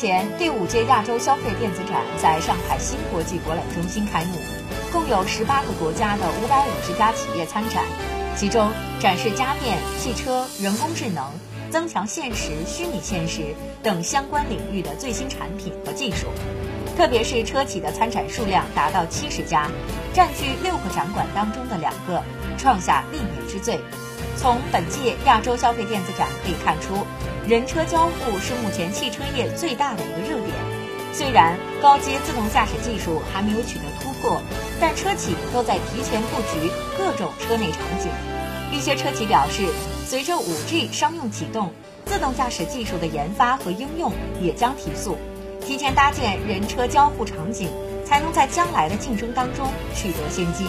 前，第5届亚洲消费电子展在上海新国际博览中心开幕，共有18个国家的550家企业参展，其中展示家电、汽车、人工智能、增强现实、虚拟现实等相关领域的最新产品和技术。特别是车企的参展数量达到70家，占据6个展馆当中的2个，创下历年之最。从本届亚洲消费电子展可以看出，人车交互是目前汽车业最大的一个热点。虽然高阶自动驾驶技术还没有取得突破，但车企都在提前布局各种车内场景。一些车企表示，随着 5G 商用启动，自动驾驶技术的研发和应用也将提速，提前搭建人车交互场景，才能在将来的竞争当中取得先机。